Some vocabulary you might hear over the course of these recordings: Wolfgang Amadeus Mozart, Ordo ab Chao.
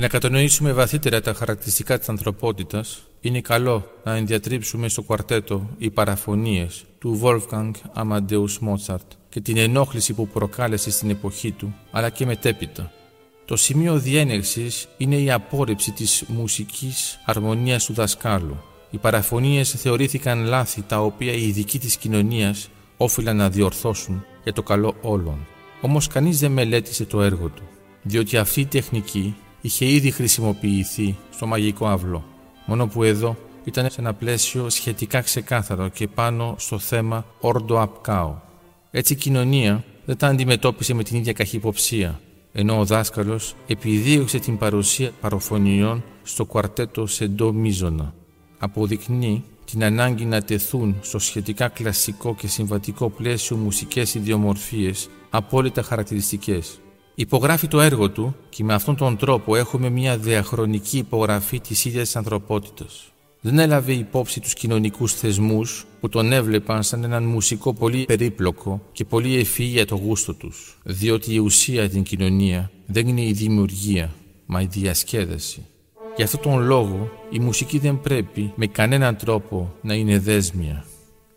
Για να κατανοήσουμε βαθύτερα τα χαρακτηριστικά της ανθρωπότητας, είναι καλό να ενδιατρύψουμε στο κουαρτέτο οι παραφωνίες του Wolfgang Amadeus Mozart και την ενόχληση που προκάλεσε στην εποχή του, αλλά και μετέπειτα. Το σημείο διένεξης είναι η απόρριψη της μουσικής αρμονίας του δασκάλου. Οι παραφωνίες θεωρήθηκαν λάθη τα οποία οι ειδικοί της κοινωνίας όφυλαν να διορθώσουν για το καλό όλων. Όμως κανείς δεν μελέτησε το έργο του, διότι αυτή η τεχνική είχε ήδη χρησιμοποιηθεί στο μαγικό αυλό, μόνο που εδώ ήταν σε ένα πλαίσιο σχετικά ξεκάθαρο και πάνω στο θέμα Ordo ab Chao. Έτσι η κοινωνία δεν τα αντιμετώπισε με την ίδια καχυποψία, ενώ ο δάσκαλος επιδίωξε την παρουσία παροφωνιών στο κουαρτέτο σε ντο μίζωνα. Αποδεικνύει την ανάγκη να τεθούν στο σχετικά κλασικό και συμβατικό πλαίσιο μουσικές ιδιομορφίες απόλυτα χαρακτηριστικές. Υπογράφει το έργο του και με αυτόν τον τρόπο έχουμε μια διαχρονική υπογραφή της ίδιας της ανθρωπότητας. Δεν έλαβε υπόψη τους κοινωνικούς θεσμούς που τον έβλεπαν σαν έναν μουσικό πολύ περίπλοκο και πολύ ευφυή για το γούστο τους, διότι η ουσία την κοινωνία δεν είναι η δημιουργία, μα η διασκέδαση. Γι' αυτόν τον λόγο η μουσική δεν πρέπει με κανέναν τρόπο να είναι δέσμια.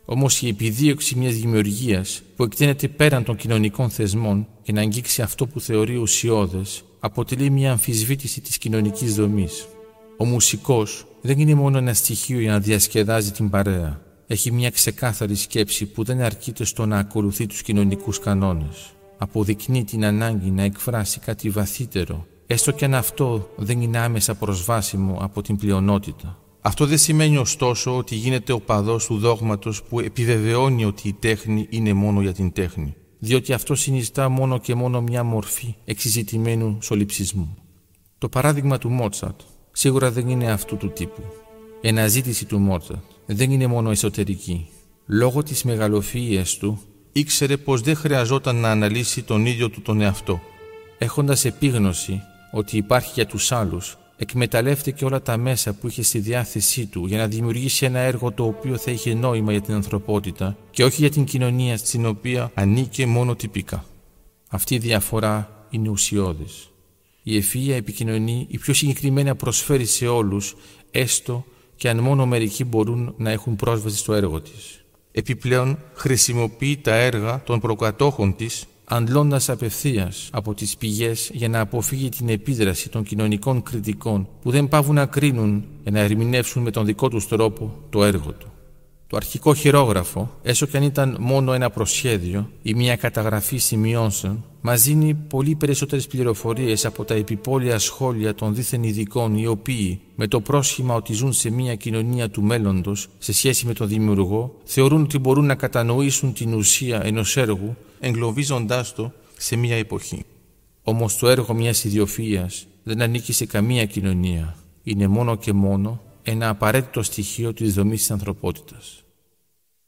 Όμως η επιδίωξη μιας δημιουργίας που εκτείνεται πέραν των κοινωνικών θεσμών και να αγγίξει αυτό που θεωρεί ουσιώδες αποτελεί μια αμφισβήτηση της κοινωνικής δομής. Ο μουσικός δεν είναι μόνο ένα στοιχείο για να διασκεδάζει την παρέα. Έχει μια ξεκάθαρη σκέψη που δεν αρκείται στο να ακολουθεί τους κοινωνικούς κανόνες. Αποδεικνύει την ανάγκη να εκφράσει κάτι βαθύτερο, έστω και αν αυτό δεν είναι άμεσα προσβάσιμο από την πλειονότητα. Αυτό δεν σημαίνει ωστόσο ότι γίνεται οπαδός του δόγματος που επιβεβαιώνει ότι η τέχνη είναι μόνο για την τέχνη, διότι αυτό συνιστά μόνο και μόνο μια μορφή εξειζητημένου σολιψισμού. Το παράδειγμα του Μότσαρτ σίγουρα δεν είναι αυτού του τύπου. Η αναζήτηση του Μότσαρτ δεν είναι μόνο εσωτερική. Λόγω της μεγαλοφυΐας του ήξερε πως δεν χρειαζόταν να αναλύσει τον ίδιο του τον εαυτό. Έχοντας επίγνωση ότι υπάρχει για τους άλλους, εκμεταλλεύτηκε όλα τα μέσα που είχε στη διάθεσή του για να δημιουργήσει ένα έργο το οποίο θα είχε νόημα για την ανθρωπότητα και όχι για την κοινωνία στην οποία ανήκε μόνο τυπικά. Αυτή η διαφορά είναι ουσιώδης. Η ευφυΐα επικοινωνεί ή πιο συγκεκριμένα προσφέρει σε όλους, έστω και αν μόνο μερικοί μπορούν να έχουν πρόσβαση στο έργο της. Επιπλέον, χρησιμοποιεί τα έργα των προκατόχων της, αντλώντας απευθείας από τις πηγές για να αποφύγει την επίδραση των κοινωνικών κριτικών που δεν παύουν να κρίνουν για να ερμηνεύσουν με τον δικό τους τρόπο το έργο του. Το αρχικό χειρόγραφο, έστω κι αν ήταν μόνο ένα προσχέδιο ή μια καταγραφή σημειώσεων, μας δίνει πολύ περισσότερες πληροφορίες από τα επιπόλαια σχόλια των δίθεν ειδικών, οι οποίοι, με το πρόσχημα ότι ζουν σε μια κοινωνία του μέλλοντος σε σχέση με τον δημιουργό, θεωρούν ότι μπορούν να κατανοήσουν την ουσία ενός έργου, εγκλωβίζοντάς το σε μια εποχή. Όμως το έργο μιας ιδιοφυΐας δεν ανήκει σε καμία κοινωνία. Είναι μόνο και μόνο ένα απαραίτητο στοιχείο της δομής της ανθρωπότητας.